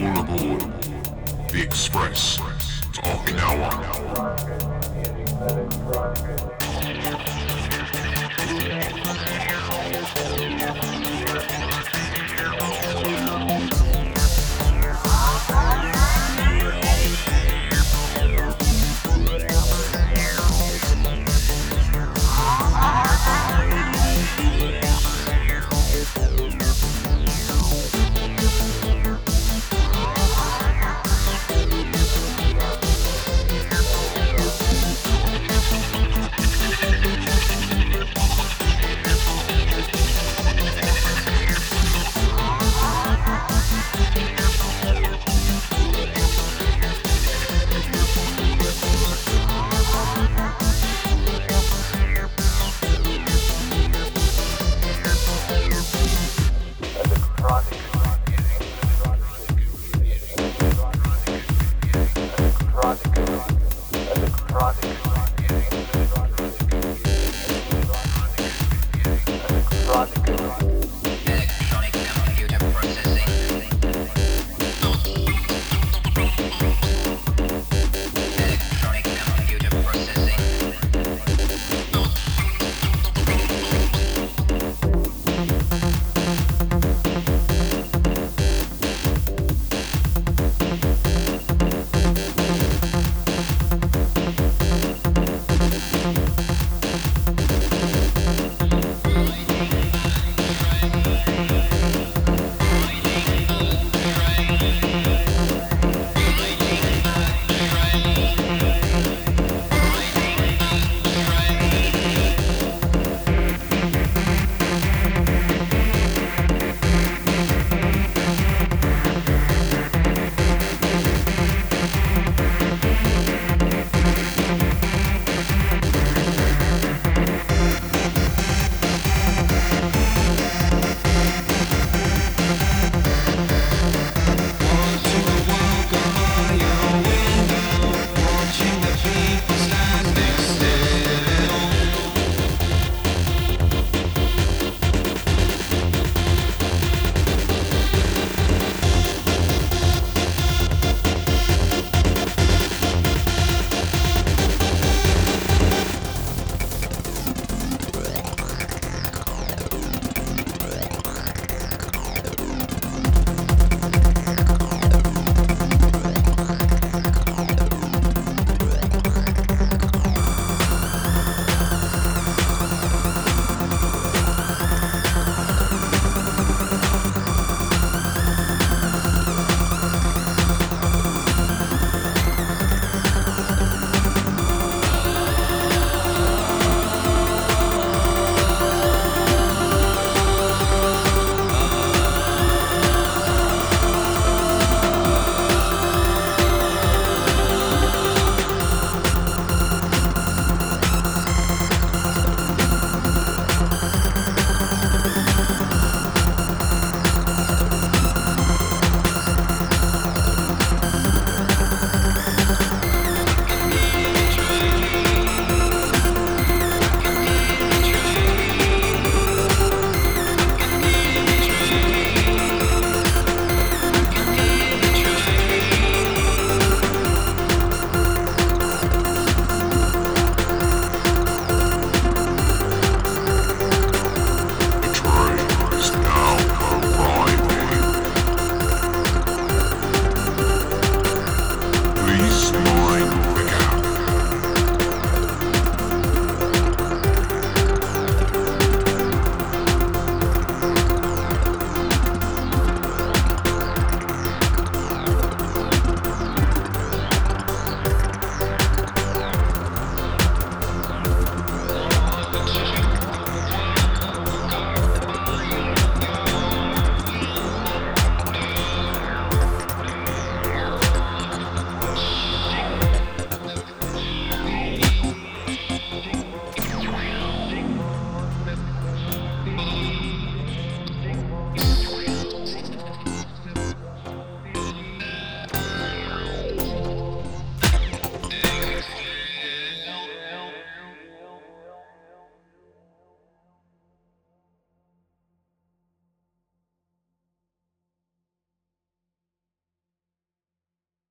All aboard the Express to Okinawa.